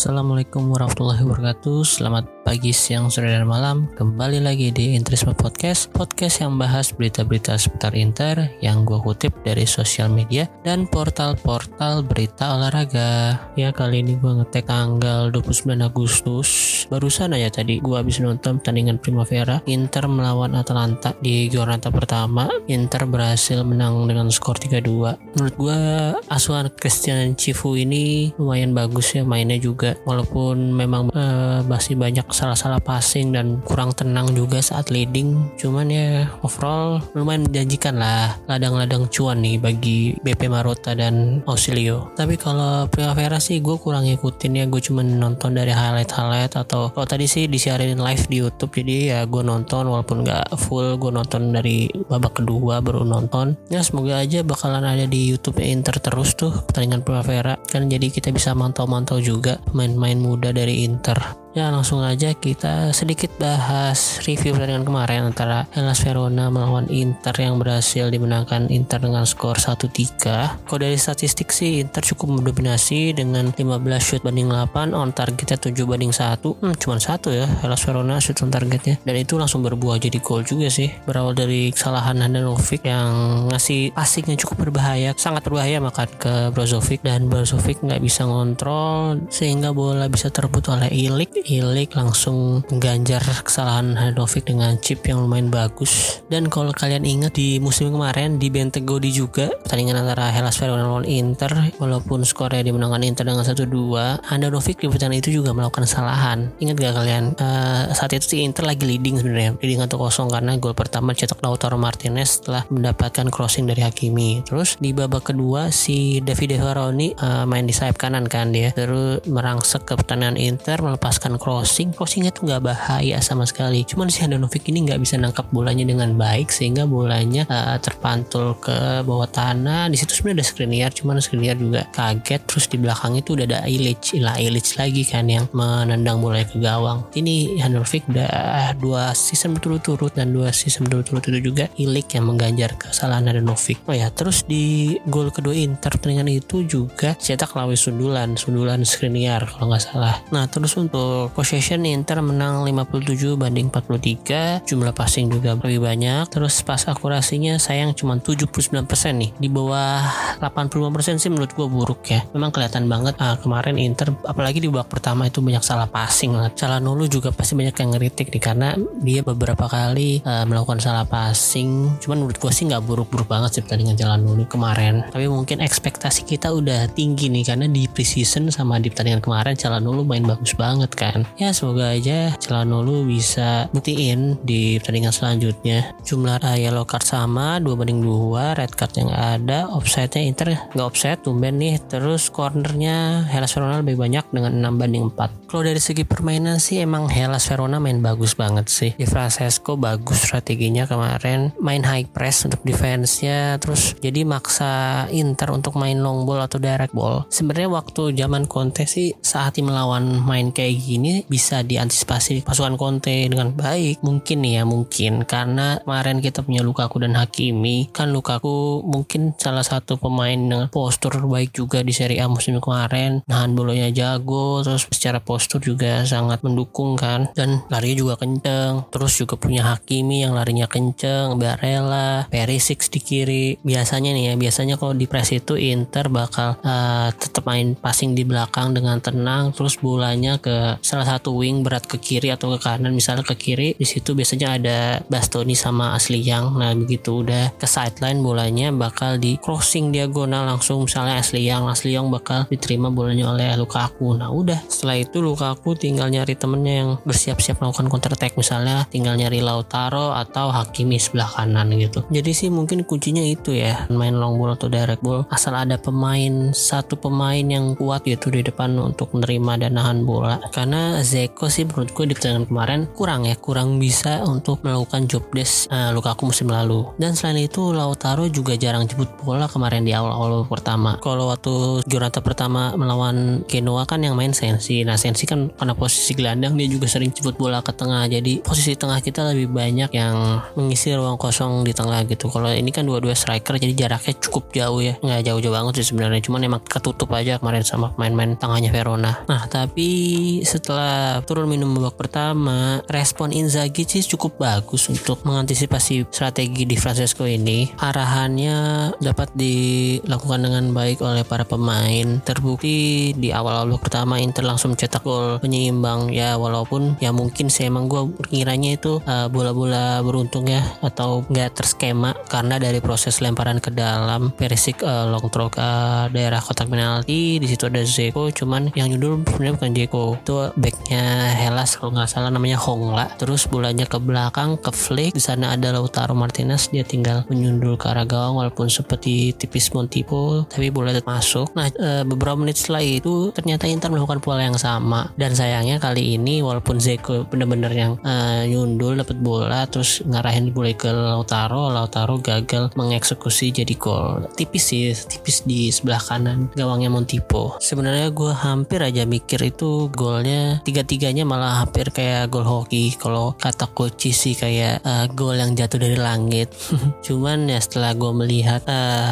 Assalamualaikum warahmatullahi wabarakatuh. Selamat pagi, siang, sore, dan malam. Kembali lagi di Interisma Podcast, podcast yang bahas berita-berita seputar Inter yang gue kutip dari sosial media dan portal-portal berita olahraga. Ya, kali ini gue ngetek tanggal 29 Agustus. Barusan aja tadi gue habis nonton pertandingan Primavera Inter melawan Atalanta di Giornata pertama. Inter berhasil menang dengan skor 3-2. Menurut gue asuhan Christian Vieri ini lumayan bagus ya mainnya juga. Walaupun memang masih banyak salah-salah passing dan kurang tenang juga saat leading, cuman ya overall lumayan menjanjikan lah, ladang-ladang cuan nih bagi BP Marotta dan Ausilio. Tapi kalau Primavera sih gue kurang ngikutin ya, gue cuma nonton dari highlight-highlight atau kalau tadi sih disiarin live di YouTube, jadi ya gue nonton walaupun nggak full, gue nonton dari babak kedua baru nonton. Ya semoga aja bakalan ada di YouTube Inter terus tuh pertandingan Primavera kan, jadi kita bisa mantau-mantau juga main-main muda dari Inter. Ya langsung aja kita sedikit bahas review pertandingan kemarin antara Hellas Verona melawan Inter yang berhasil dimenangkan Inter dengan skor 1-3. Kalau dari statistik sih Inter cukup mendominasi dengan 15 shoot banding 8, on targetnya 7 banding 1. Cuman 1 ya Hellas Verona shoot on targetnya, dan itu langsung berbuah jadi gol juga sih. Berawal dari kesalahan Handanovic yang ngasih passingnya cukup berbahaya, sangat berbahaya makan ke Brozovic, dan Brozovic gak bisa ngontrol sehingga bola bisa terebut oleh Ilic langsung mengganjar kesalahan Handanovic dengan chip yang lumayan bagus. Dan kalau kalian ingat di musim kemarin di Bentegodi juga pertandingan antara Hellas Verona lawan Inter, walaupun skornya dimenangkan Inter dengan 1-2, Handanovic di pertandingan itu juga melakukan kesalahan. Ingat gak kalian? Saat itu si Inter lagi leading sebenarnya, leading 1-0 karena gol pertama dicetak Lautaro Martinez setelah mendapatkan crossing dari Hakimi. Terus di babak kedua si Davide Varone main di sayap kanan kan dia, terus merangsek ke pertandingan Inter, melepaskan crossingnya tuh nggak bahaya sama sekali, cuman si Handanovic ini nggak bisa nangkap bolanya dengan baik sehingga bolanya terpantul ke bawah tanah. Di situ sebenarnya ada Skriniar, cuman Skriniar juga kaget. Terus di belakang itu udah ada Ilic lagi kan yang menendang bolanya ke gawang. Ini Handanovic udah 2 season berturut-turut, dan 2 season berturut-turut itu juga Ilic yang mengganjar kesalahan Handanovic. Oh ya, terus di gol kedua Inter pertandingan itu juga cetak lawan sundulan Skriniar kalau nggak salah. Nah terus untuk possession Inter menang 57 banding 43, jumlah passing juga lebih banyak. Terus pas akurasinya sayang cuma 79% nih, di bawah 85% sih menurut gue buruk ya. Memang kelihatan banget kemarin Inter apalagi di babak pertama itu banyak salah passing. Çalhanoğlu juga pasti banyak yang ngeritik nih karena dia beberapa kali melakukan salah passing, cuman menurut gue sih gak buruk-buruk banget sih pertandingan Çalhanoğlu kemarin. Tapi mungkin ekspektasi kita udah tinggi nih karena di preseason sama di pertandingan kemarin Çalhanoğlu main bagus banget kan. Ya semoga aja Çalhanoğlu bisa buktiin di pertandingan selanjutnya. Jumlah yellow card sama 2 banding 2, red card yang ada, offside-nya Inter gak offside, tumben nih. Terus cornernya Hellas Verona lebih banyak dengan 6 banding 4. Kalau dari segi permainan sih emang Hellas Verona main bagus banget sih. Di Francesco bagus strateginya kemarin, main high press untuk defense-nya, terus jadi maksa Inter untuk main long ball atau direct ball. Sebenarnya waktu zaman Conte sih saat tim lawan main kayak gini ini bisa diantisipasi pasukan Conte dengan baik. Mungkin karena kemarin kita punya Lukaku dan Hakimi kan. Lukaku mungkin salah satu pemain dengan postur baik juga di Serie A musim kemarin, nahan bolanya jago, terus secara postur juga sangat mendukung kan, dan larinya juga kenceng. Terus juga punya Hakimi yang larinya kenceng, Barella, Perisic di kiri. Biasanya kalau di press itu Inter bakal tetap main passing di belakang dengan tenang, terus bolanya ke salah satu wing berat ke kiri atau ke kanan, misalnya ke kiri, di situ biasanya ada Bastoni sama Ashley Young. Nah begitu udah ke sideline bolanya bakal di crossing diagonal langsung, misalnya Ashley Young bakal diterima bolanya oleh Lukaku. Nah udah setelah itu Lukaku tinggal nyari temennya yang bersiap-siap melakukan counter attack, misalnya tinggal nyari Lautaro atau Hakimi sebelah kanan gitu. Jadi sih mungkin kuncinya itu ya, main long ball atau direct ball, asal ada satu pemain yang kuat gitu di depan untuk menerima dan nahan bola. Karena Zeko sih menurut gue di pertandingan kemarin kurang bisa untuk melakukan job desk Lukaku musim lalu. Dan selain itu Lautaro juga jarang jemput bola kemarin di awal-awal pertama. Kalau waktu Jonathan pertama melawan Genoa kan yang main Sensi. Nah Sensi kan karena posisi gelandang dia juga sering jemput bola ke tengah. Jadi posisi tengah kita lebih banyak yang mengisi ruang kosong di tengah gitu. Kalau ini kan dua-dua striker jadi jaraknya cukup jauh ya. Nggak jauh-jauh banget sih sebenarnya, cuman emang ketutup aja kemarin sama main-main tengahnya Verona. Nah tapi setelah turun minum babak pertama, respon Inzaghi sih cukup bagus untuk mengantisipasi strategi Di Francesco ini. Arahannya dapat dilakukan dengan baik oleh para pemain. Terbukti di awal-awal pertama Inter langsung cetak gol penyeimbang ya, walaupun ya mungkin sih emang gue ngiranya itu bola-bola beruntung ya atau nggak terskema, karena dari proses lemparan ke dalam Perisic long throw ke daerah kotak penalti, di situ ada Zeko, cuman yang nyundul sebenarnya bukan Zeko, itu backnya Hellas kalau nggak salah namanya Hongla. Terus bolanya ke belakang ke flick, di sana ada Lautaro Martinez, dia tinggal menyundul ke arah gawang walaupun seperti tipis Montipo tapi bola masuk. Nah beberapa menit setelah itu ternyata Inter melakukan pola yang sama, dan sayangnya kali ini walaupun Zeko benar-benar yang nyundul dapat bola terus ngarahin bola ke Lautaro gagal mengeksekusi jadi gol. Tipis di sebelah kanan gawangnya Montipo. Sebenarnya gue hampir aja mikir itu golnya, tiga-tiganya malah hampir kayak gol hoki kalau kata Koci sih, kayak gol yang jatuh dari langit. Cuman ya setelah gue melihat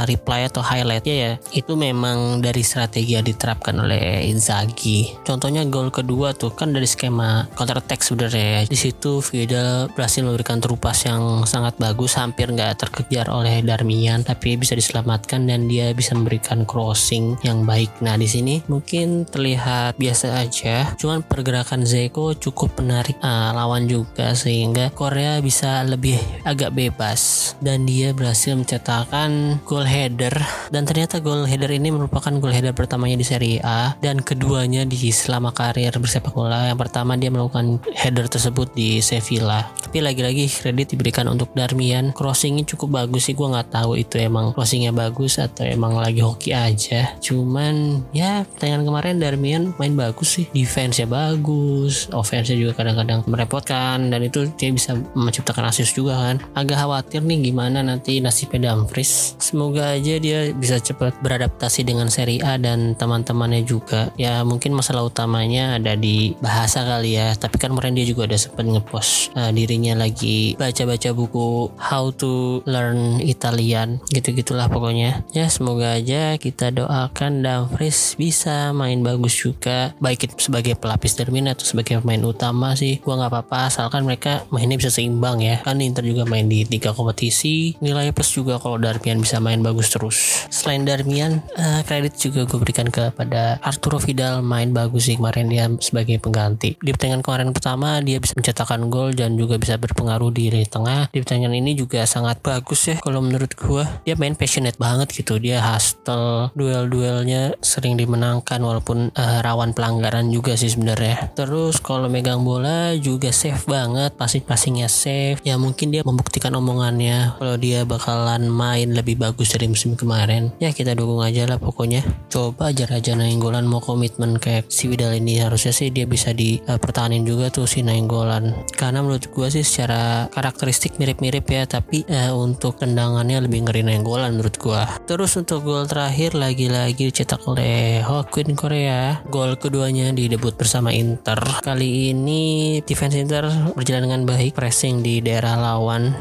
replay atau highlightnya ya, itu memang dari strategi yang diterapkan oleh Inzaghi. Contohnya gol kedua tuh kan dari skema counter attack sebenarnya. Di situ Vidal berhasil memberikan terupas yang sangat bagus, hampir nggak terkejar oleh Darmian tapi bisa diselamatkan dan dia bisa memberikan crossing yang baik. Nah di sini mungkin terlihat biasa aja, cuman pergerakan Zeko cukup menarik lawan juga sehingga Korea bisa lebih agak bebas dan dia berhasil mencetakkan goal header. Dan ternyata goal header ini merupakan goal header pertamanya di Serie A dan keduanya di selama karir bersepak bola. Yang pertama dia melakukan header tersebut di Sevilla. Tapi lagi-lagi kredit diberikan untuk Darmian, crossingnya cukup bagus sih. Gue nggak tahu itu emang crossingnya bagus atau emang lagi hoki aja. Cuman ya pertandingan kemarin Darmian main bagus sih, defense nya bagus, offense nya juga kadang-kadang merepotkan, dan itu dia bisa menciptakan assist juga kan. Agak khawatir nih gimana nanti nasibnya Dumfries. Semoga aja dia bisa cepat beradaptasi dengan Serie A dan teman-temannya juga. Ya mungkin masalah utamanya ada di bahasa kali ya. Tapi kan kemarin dia juga ada sempat ngepost dirinya lagi baca-baca buku How to Learn Italian, gitu-gitulah pokoknya. Ya semoga aja kita doakan Dumfries bisa main bagus juga, baik sebagai pelapis Darmian atau sebagai pemain utama sih. Gua nggak apa-apa asalkan mereka mainnya bisa seimbang ya. Kan Inter juga main di 3 kompetisi. Nilai plus juga kalau Darmian bisa main bagus terus. Selain Darmian, kredit juga gue berikan kepada Arturo Vidal, main bagus sih kemarin dia sebagai pengganti. Di pertandingan kemarin pertama dia bisa mencetakkan gol dan juga bisa berpengaruh di tengah. Di pertandingan ini juga sangat bagus ya kalau menurut gue. Dia main passionate banget gitu, dia hustle, duel-duelnya sering dimenangkan walaupun rawan pelanggaran juga sih sebenarnya. Terus kalau megang bola juga safe banget, passing-passingnya safe. Ya mungkin dia membuktikan omongannya kalau dia bakalan main lebih bagus dari musim kemarin. Ya kita dukung aja lah pokoknya. Coba aja Raja Nainggolan mau komitmen kayak si Vidal ini, harusnya sih dia bisa dipertahanin juga tuh si Nainggolan. Karena menurut gue sih secara karakteristik mirip-mirip ya, tapi untuk tendangannya lebih ngeri Nainggolan menurut gue. Terus untuk gol terakhir lagi-lagi dicetak oleh Joaquin Correa. Gol keduanya di debut bersama Inter. Kali ini defense Inter berjalan dengan baik, pressing di daerah lawan.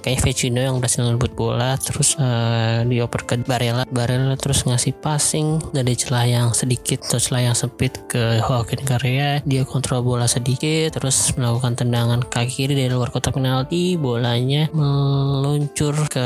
Kayak Vecino yang berhasil ngebut bola, terus dioper ke Barella terus ngasih passing dari celah yang sedikit atau celah yang sempit ke Joaquin Correa. Dia kontrol bola sedikit terus melakukan tendangan kaki kiri dari luar kotak penalti, bolanya meluncur ke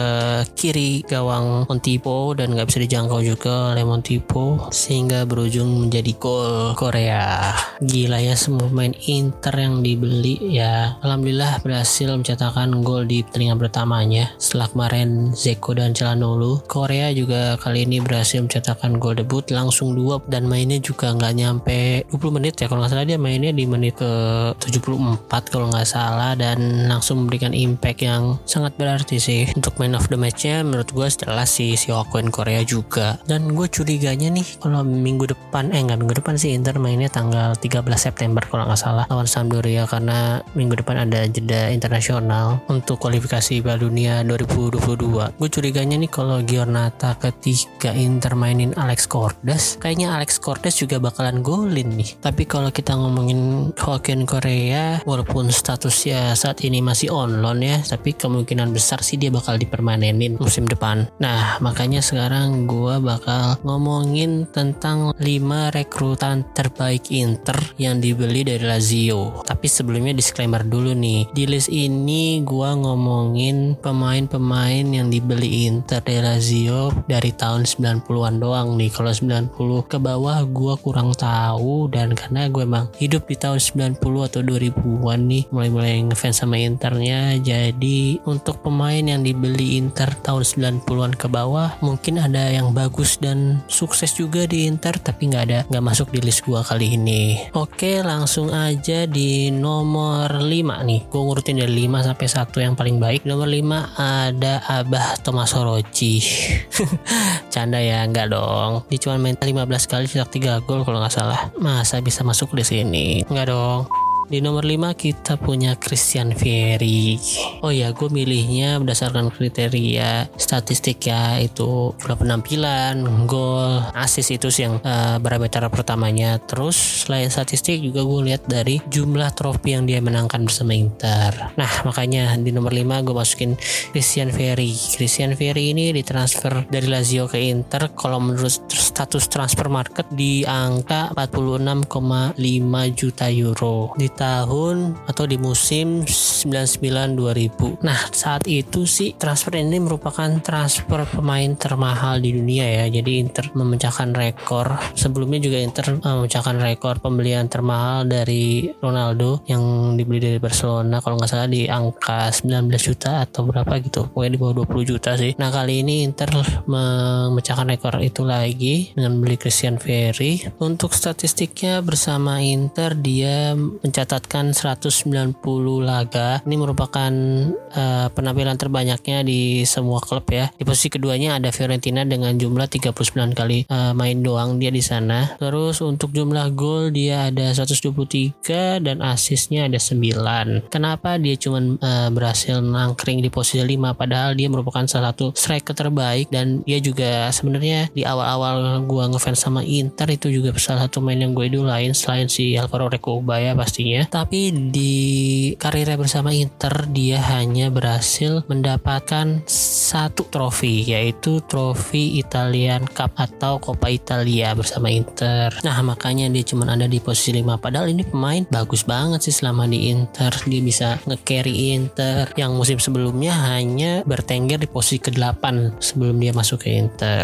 kiri gawang Montipo dan gak bisa dijangkau juga oleh Montipo sehingga berujung menjadi gol Korea. gila ya semua pemain Inter yang dibeli ya. Alhamdulillah berhasil mencetakkan gol di pertandingan pertamanya. Setelah kemarin Zeko dan Çalhanoğlu, Correa juga kali ini berhasil mencetakkan gol debut langsung 2 dan mainnya juga gak nyampe 20 menit ya. Kalau gak salah dia mainnya di menit ke 74 kalau gak salah, dan langsung memberikan impact yang sangat berarti sih. Untuk man of the matchnya menurut gue jelas sih si Joaquin Correa juga. Dan gue curiganya nih kalau minggu depan sih Inter mainnya tanggal 13 September kalau nggak salah lawan Sampdoria, karena minggu depan ada jeda internasional untuk kualifikasi Piala Dunia 2022. Gue curiganya nih kalau Giornata ketika Inter mainin Alex Cordes, kayaknya Alex Cordes juga bakalan golin nih. Tapi kalau kita ngomongin Joaquin Correa, walaupun statusnya saat ini masih on loan ya, tapi kemungkinan besar sih dia bakal dipermanenin musim depan. Nah makanya sekarang gue bakal ngomongin tentang 5 rekrutan terbaik Inter yang dibeli dari Lazio. Tapi sebelumnya disclaimer dulu nih, di list ini gue ngomongin pemain-pemain yang dibeli Inter dari Lazio dari tahun 90-an doang nih. Kalau 90 ke bawah gue kurang tahu, dan karena gue emang hidup di tahun 90 atau 2000-an nih, mulai-mulai ngefans sama Internya. Jadi untuk pemain yang dibeli Inter tahun 90-an ke bawah, mungkin ada yang bagus dan sukses juga di Inter, tapi nggak masuk di list gue kali ini. Oke, langsung aja di nomor 5 nih. Gue ngurutin dari 5 sampai 1 yang paling baik. Nomor 5 ada Abah Tommaso Rocci. Canda ya, enggak dong. Dia cuma main 15 kali cetak 3 gol kalau nggak salah. Masa bisa masuk di sini? Enggak dong. Di nomor 5 kita punya Christian Vieri. Oh ya, gue milihnya berdasarkan kriteria statistik ya, itu penampilan, gol, assist, itu sih yang parameter pertamanya. Terus selain statistik juga gue lihat dari jumlah trofi yang dia menangkan bersama Inter. Nah makanya di nomor 5 gue masukin Christian Vieri. Christian Vieri ini ditransfer dari Lazio ke Inter. Kalau menurut status transfer market di angka 46,5 juta euro di tahun atau di musim 99-2000. Nah saat itu sih transfer ini merupakan transfer pemain termahal di dunia ya. Jadi Inter memecahkan rekor. Sebelumnya juga Inter memecahkan rekor pembelian termahal dari Ronaldo yang dibeli dari Barcelona kalau nggak salah di angka 19 juta atau berapa gitu. Pokoknya di bawah 20 juta sih. Nah kali ini Inter memecahkan rekor itu lagi dengan beli Christian Vieri. Untuk statistiknya bersama Inter dia mencatatkan 190 laga. Ini merupakan penampilan terbanyaknya di semua klub ya. Di posisi keduanya ada Fiorentina dengan jumlah 39 kali main doang dia di sana. Terus untuk jumlah gol dia ada 123 dan asisnya ada 9. Kenapa dia cuma berhasil nangkring di posisi 5 padahal dia merupakan salah satu striker terbaik, dan dia juga sebenarnya di awal-awal gua ngefans sama Inter itu juga salah satu main yang gue idolain selain si Alvaro Recoba ya pastinya. Tapi di karirnya bersama Inter dia hanya berhasil mendapatkan satu trofi, yaitu trofi Italian Cup atau Coppa Italia bersama Inter. Nah makanya dia cuma ada di posisi 5, padahal ini pemain bagus banget sih selama di Inter. Dia bisa nge-carry Inter yang musim sebelumnya hanya bertengger di posisi ke-8 sebelum dia masuk ke Inter.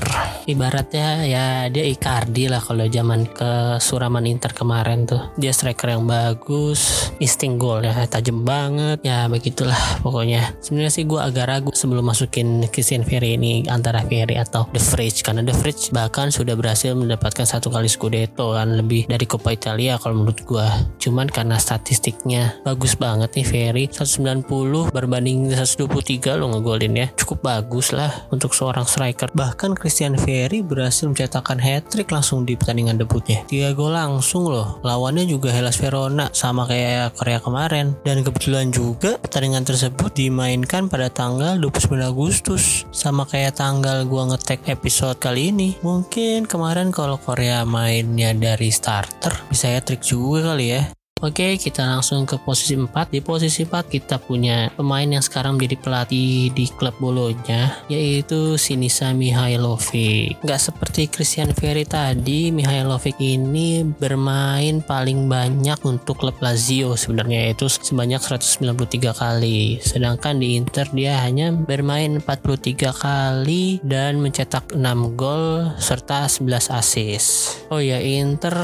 Ibaratnya ya dia Icardi lah kalau zaman kesuraman Inter kemarin tuh. Dia striker yang bagus, insting gol ya tajam banget ya, begitulah pokoknya. Sebenarnya sih gue agak ragu sebelum masukin Christian Vieri ini antara Vieri atau The Fridge, karena The Fridge bahkan sudah berhasil mendapatkan 1 kali Scudetto kan, lebih dari Coppa Italia kalau menurut gue. Cuman karena statistiknya bagus banget nih Vieri, 190 berbanding 123 lo ngegolin ya, cukup bagus lah untuk seorang striker. Bahkan Christian Vieri berhasil mencetakkan hat-trick langsung di pertandingan debutnya, 3 gol langsung loh. Lawannya juga Hellas Verona sama kayak Korea kemarin, dan kebetulan juga pertandingan tersebut dimainkan pada tanggal 29 Agustus, sama kayak tanggal gua ngetek episode kali ini. Mungkin kemarin kalau Korea mainnya dari starter bisa hat-trick juga kali ya. Oke, kita langsung ke posisi 4. Di posisi 4 kita punya pemain yang sekarang menjadi pelatih di klub Bologna, yaitu Sinisa Mihajlovic. Gak seperti Christian Vieri tadi, Mihajlovic ini bermain paling banyak untuk klub Lazio sebenarnya, yaitu sebanyak 193 kali. Sedangkan di Inter dia hanya bermain 43 kali dan mencetak 6 gol serta 11 assist. Oh ya, Inter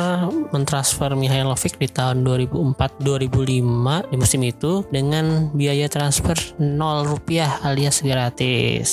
mentransfer Mihajlovic di tahun 2004-2005 di musim itu dengan biaya transfer 0 rupiah alias gratis.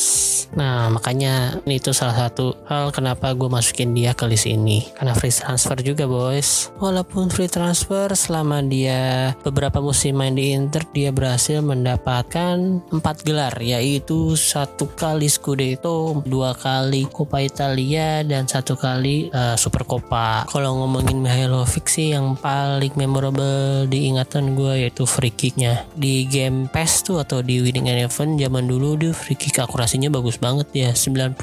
Nah, makanya itu salah satu hal kenapa gue masukin dia ke list ini, karena free transfer juga, boys. Walaupun free transfer, selama dia beberapa musim main di Inter dia berhasil mendapatkan 4 gelar, yaitu 1 kali Scudetto, 2 kali Coppa Italia, dan 1 kali Supercoppa. Kalau ngomongin Mihajlovic sih yang paling memorable di ingatan gue yaitu free kicknya di game PES tuh, atau di Winning Eleven zaman dulu. Dia free kick akurasinya bagus banget ya, 95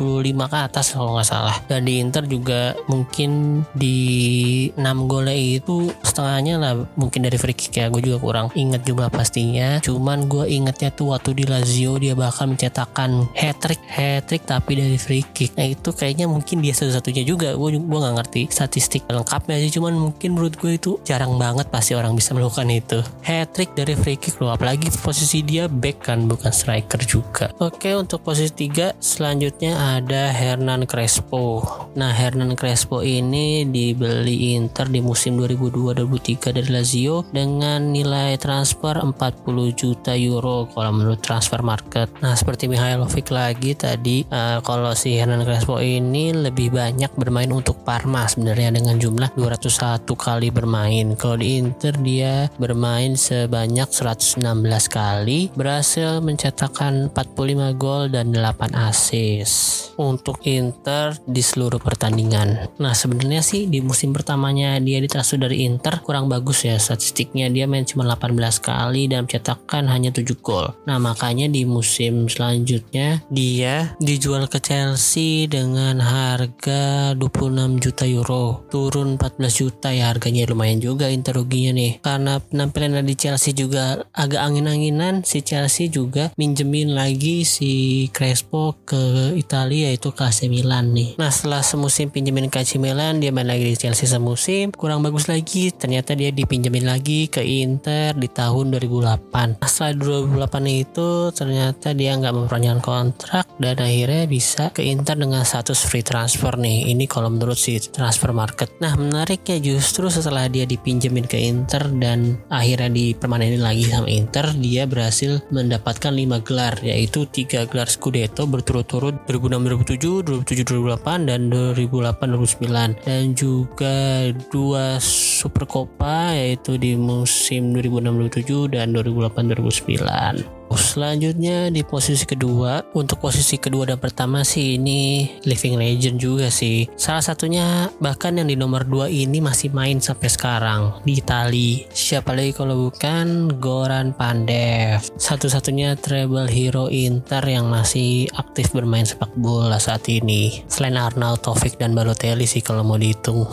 ke atas kalau gak salah. Dan di Inter juga mungkin di 6 golnya itu setengahnya lah mungkin dari free kick ya, gue juga kurang inget juga pastinya. Cuman gue ingetnya tuh waktu di Lazio dia bahkan mencetakkan hat-trick tapi dari free kick. Nah itu kayaknya mungkin dia satu-satunya juga, gue gak ngerti statistik lengkapnya sih, cuman mungkin menurut gue itu jarang banget pasti orang bisa melakukan itu, hat-trick dari free kick loh, apalagi posisi dia back kan, bukan striker juga. Oke, untuk posisi 3 selanjutnya ada Hernan Crespo. Nah, Hernan Crespo ini dibeli Inter di musim 2002-2003 dari Lazio dengan nilai transfer 40 juta euro kalau menurut transfer market. Nah, seperti Mihajlovic lagi tadi, kalau si Hernan Crespo ini lebih banyak bermain untuk Parma sebenarnya dengan jumlah 201 kali bermain. Kalau di Inter dia bermain sebanyak 116 kali, berhasil mencetakkan 45 gol dan 8 assist untuk Inter di seluruh pertandingan. Nah sebenarnya sih di musim pertamanya dia ditransfer dari Inter kurang bagus ya statistiknya, dia main cuma 18 kali dan mencetakkan hanya 7 gol. Nah makanya di musim selanjutnya dia dijual ke Chelsea dengan harga 26 juta euro, turun 14 juta ya harganya, lumayan juga Inter ruginya nih, karena penampilannya di Chelsea juga agak angin-anginan. Si Chelsea juga minjemin lagi si Crespo ke Italia, yaitu AC Milan nih. Nah setelah semusim pinjemin ke AC Milan, dia main lagi di Chelsea semusim, kurang bagus lagi, ternyata dia dipinjemin lagi ke Inter di tahun 2008. Nah, setelah 2008 itu ternyata dia gak memperpanjang kontrak dan akhirnya bisa ke Inter dengan status free transfer nih, ini kalau menurut si transfer market. Nah menariknya justru setelah dia dipinjemin ke Inter dan akhirnya dipermanenin lagi sama Inter, dia berhasil mendapatkan 5 gelar, yaitu 3 gelar Scudetto berturut-turut 2006-2007, 2007-2008, dan 2008-2009, dan juga 2 Supercoppa yaitu di musim 2006-2007 dan 2008-2009. Selanjutnya di posisi kedua, untuk posisi kedua dan pertama sih ini living legend juga sih, salah satunya bahkan yang di nomor 2 ini masih main sampai sekarang di Itali. Siapa lagi kalau bukan Goran Pandev, satu-satunya treble hero Inter yang masih aktif bermain sepak bola saat ini, selain Arnaud, Taufik, dan Balotelli sih kalau mau dihitung.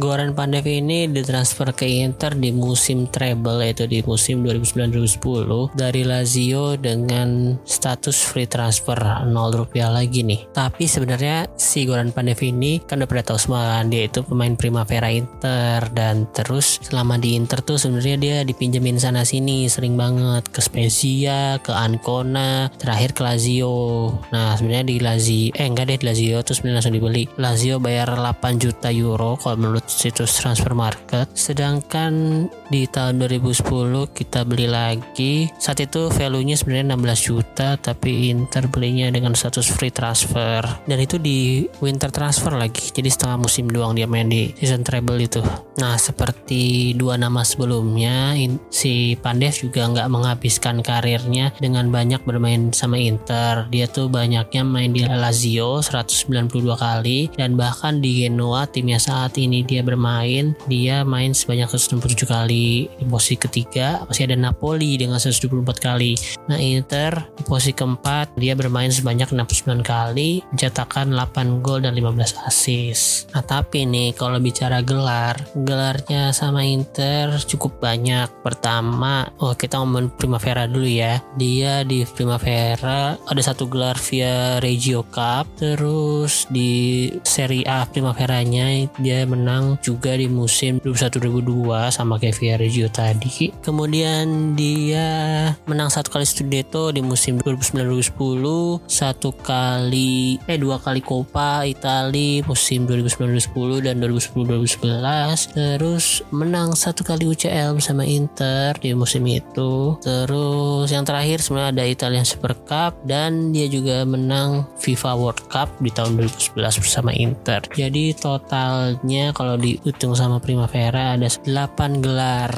Goran Pandev ini ditransfer ke Inter di musim treble, yaitu di musim 2009-2010 dari Lazio dengan status free transfer 0 rupiah lagi nih. Tapi sebenarnya si Goran Pandev ini kan udah pernah tahu semua kan, dia itu pemain Primavera Inter, dan terus selama di Inter tuh sebenarnya dia dipinjemin sana sini sering banget, ke Spezia, ke Ancona, terakhir ke Lazio. Nah sebenarnya di Lazio di Lazio terus langsung dibeli. Lazio bayar 8 juta euro kalau menurut situs transfer market, sedangkan di tahun 2010 kita beli lagi. Saat itu value nya sebenarnya 16 juta, tapi Inter belinya dengan status free transfer, dan itu di winter transfer lagi, jadi setengah musim doang dia main di season treble itu. Nah seperti dua nama sebelumnya, si Pandev juga nggak menghabiskan karirnya dengan banyak bermain sama Inter. Dia tuh banyaknya main di Lazio 192 kali, dan bahkan di Genoa timnya saat ini dia bermain, dia main sebanyak 167 kali. Di posisi ketiga masih ada Napoli dengan 124 kali. Nah, Inter di posisi keempat, dia bermain sebanyak 69 kali, mencetakkan 8 gol dan 15 assist. Nah, tapi nih kalau bicara gelarnya sama Inter cukup banyak. Pertama, kita ngomongin Primavera dulu ya. Dia di Primavera ada satu gelar via Reggio Cup, terus di Serie A Primaveranya dia menang juga di musim 2001-2002 sama kayak via Reggio tadi. Kemudian dia menang 1 kali Scudetto di musim 2009-2010, 2 kali Coppa Italia musim 2009-2010 dan 2010-2011, terus menang 1 kali UCL bersama Inter di musim itu. Terus yang terakhir sebenarnya ada Italian Super Cup, dan dia juga menang FIFA World Cup di tahun 2011 bersama Inter. Jadi totalnya kalau dihitung sama Primavera ada 8 gelar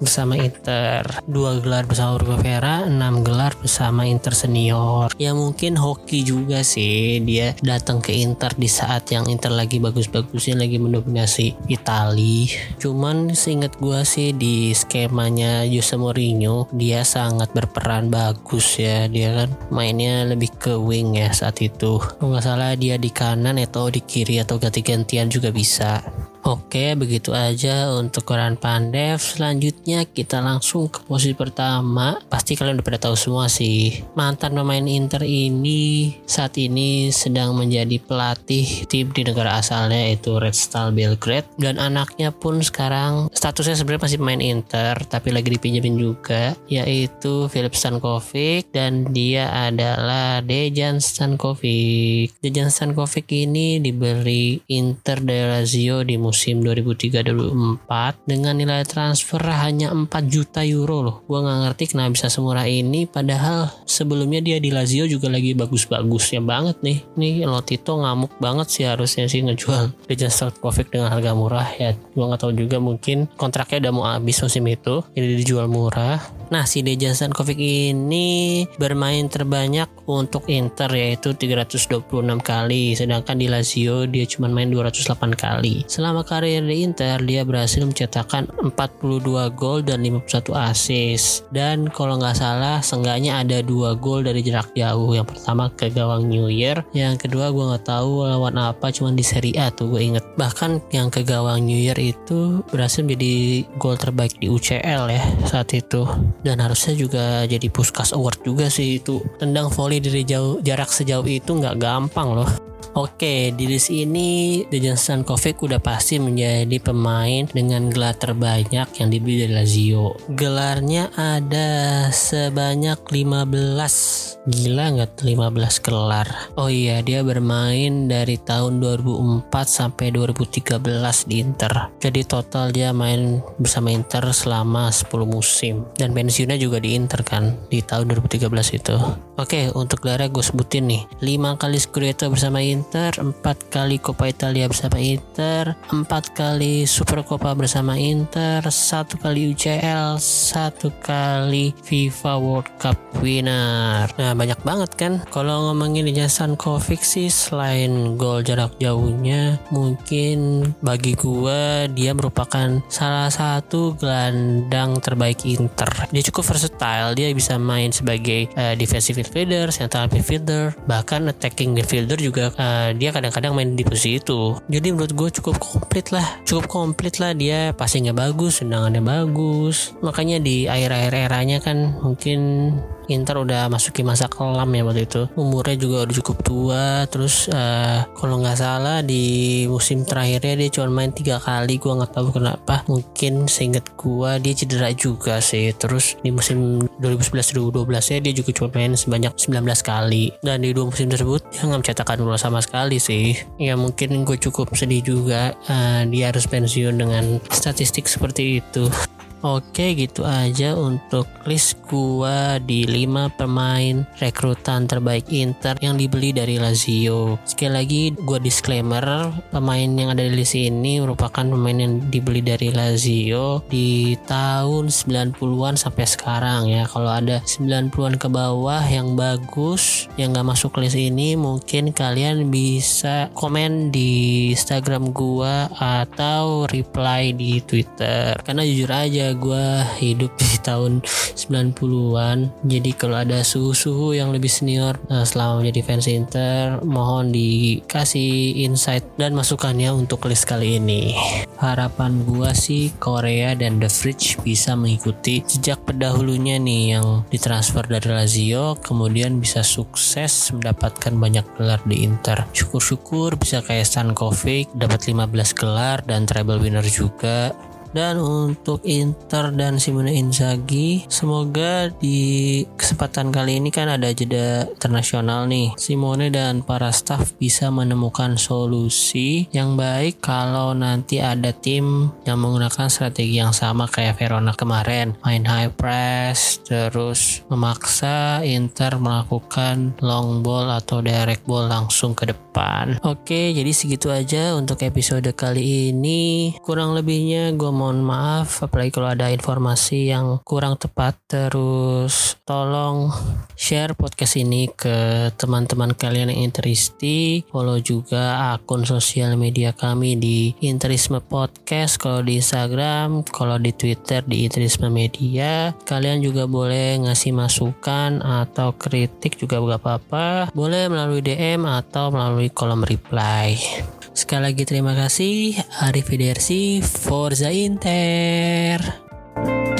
bersama Inter, 2 gelar bersama Primavera, 6 gelar bersama Inter senior. Ya mungkin hoki juga sih, dia datang ke Inter di saat yang Inter lagi bagus-bagusnya, lagi mendominasi Itali. Cuman seingat gue sih di skemanya Jose Mourinho dia sangat berperan bagus ya, dia kan mainnya lebih ke wing ya saat itu. Kalau nggak salah dia di kanan atau di kiri atau ganti-gantian juga bisa. Oke, begitu aja untuk Goran Pandev. Selanjutnya kita langsung ke posisi pertama. Pasti kalian udah pada tahu semua sih. Mantan pemain Inter ini saat ini sedang menjadi pelatih tim di negara asalnya yaitu Red Star Belgrade, dan anaknya pun sekarang statusnya sebenarnya masih pemain Inter tapi lagi dipinjemin juga, yaitu Filip Stankovic, dan dia adalah Dejan Stankovic. Dejan Stankovic ini dibeli Inter dari Lazio di musim 2003-2004 dengan nilai transfer hanya 4 juta euro loh. Gua nggak ngerti kenapa bisa semurah ini, padahal sebelumnya dia di Lazio juga lagi bagus-bagusnya banget nih. Nih Lotito ngamuk banget sih, harusnya sih ngejual Dejan Stankovic dengan harga murah ya. Gua nggak tahu juga, mungkin kontraknya udah mau habis musim itu, jadi dijual murah. Nah, si Dejan Stankovic ini bermain terbanyak untuk Inter yaitu 326 kali, sedangkan di Lazio dia cuma main 208 kali. Selama karir di Inter dia berhasil mencetakkan 42 gol dan 51 assist, dan kalau nggak salah seenggaknya ada 2 gol dari jarak jauh. Yang pertama ke gawang New Year, yang kedua gue nggak tahu lawan apa, cuman di Serie A tuh gue inget. Bahkan yang ke gawang New Year itu berhasil menjadi gol terbaik di UCL ya saat itu, dan harusnya juga jadi Puskas Award juga sih itu. Tendang volley dari jauh, jarak sejauh itu nggak gampang loh. Oke, di list ini Dejan Stankovic udah pasti menjadi pemain dengan gelar terbanyak yang dibeli dari Lazio. Gelarnya ada sebanyak 15. Gila gak 15 gelar? Oh iya, dia bermain dari tahun 2004 sampai 2013 di Inter. Jadi total dia main bersama Inter selama 10 musim. Dan pensiunnya juga di Inter kan, di tahun 2013 itu. Oke, untuk gelarnya gue sebutin nih. 5 kali Scudetto bersama Inter, 4 kali Coppa Italia bersama Inter, 4 kali Super Coppa bersama Inter, 1 kali UCL, 1 kali FIFA World Cup winner. Nah, banyak banget kan. Kalau ngomongin Dejan Stankovic sih, selain gol jarak jauhnya, mungkin bagi gua dia merupakan salah satu gelandang terbaik Inter. Dia cukup versatile, dia bisa main sebagai defensive midfielder, central midfielder, bahkan attacking midfielder juga. Dia kadang-kadang main di posisi itu. Jadi menurut gue cukup komplit lah. Dia passingnya bagus, tendangannya bagus. Makanya di akhir-akhir eranya kan mungkin Inter udah masuki masa kelam ya waktu itu. Umurnya juga udah cukup tua. Terus kalau nggak salah di musim terakhirnya dia cuma main 3 kali. Gue nggak tahu kenapa. Mungkin seinget gue dia cedera juga sih. Terus di musim 2011-2012 ya dia juga cuma main sebanyak 19 kali. Dan di 2 musim tersebut dia nggak mencetakkan gol sama sekali sih. Ya mungkin gue cukup sedih juga. Dia harus pensiun dengan statistik seperti itu. Oke, gitu aja untuk list gua di 5 pemain rekrutan terbaik Inter yang dibeli dari Lazio. Sekali lagi gua disclaimer, pemain yang ada di list ini merupakan pemain yang dibeli dari Lazio di tahun 90-an sampai sekarang ya. Kalau ada 90-an ke bawah yang bagus yang gak masuk list ini, mungkin kalian bisa komen di Instagram gua atau reply di Twitter. Karena jujur aja Soalnya gue hidup di tahun 90-an. Jadi kalau ada suhu-suhu yang lebih senior selama menjadi fans Inter, mohon dikasih insight dan masukannya untuk list kali ini. Harapan gue sih Correa dan The Fridge bisa mengikuti jejak pendahulunya nih yang ditransfer dari Lazio, kemudian bisa sukses mendapatkan banyak gelar di Inter. Syukur-syukur bisa kayak Stankovic dapat 15 gelar dan treble winner juga. Dan untuk Inter dan Simone Inzaghi, semoga di kesempatan kali ini kan ada jeda internasional nih, Simone dan para staff bisa menemukan solusi yang baik kalau nanti ada tim yang menggunakan strategi yang sama kayak Verona kemarin, main high press terus memaksa Inter melakukan long ball atau direct ball langsung ke depan. Oke, jadi segitu aja untuk episode kali ini. Kurang lebihnya gue mohon maaf apalagi kalau ada informasi yang kurang tepat. Terus tolong share podcast ini ke teman-teman kalian yang interisti. Follow juga akun sosial media kami di Interisma Podcast, kalau di Instagram, kalau di Twitter di Interisma Media. Kalian juga boleh ngasih masukan atau kritik juga gak apa-apa, boleh melalui DM atau melalui kolom reply. Sekali lagi terima kasih. Arif Idersi, Forza Inter.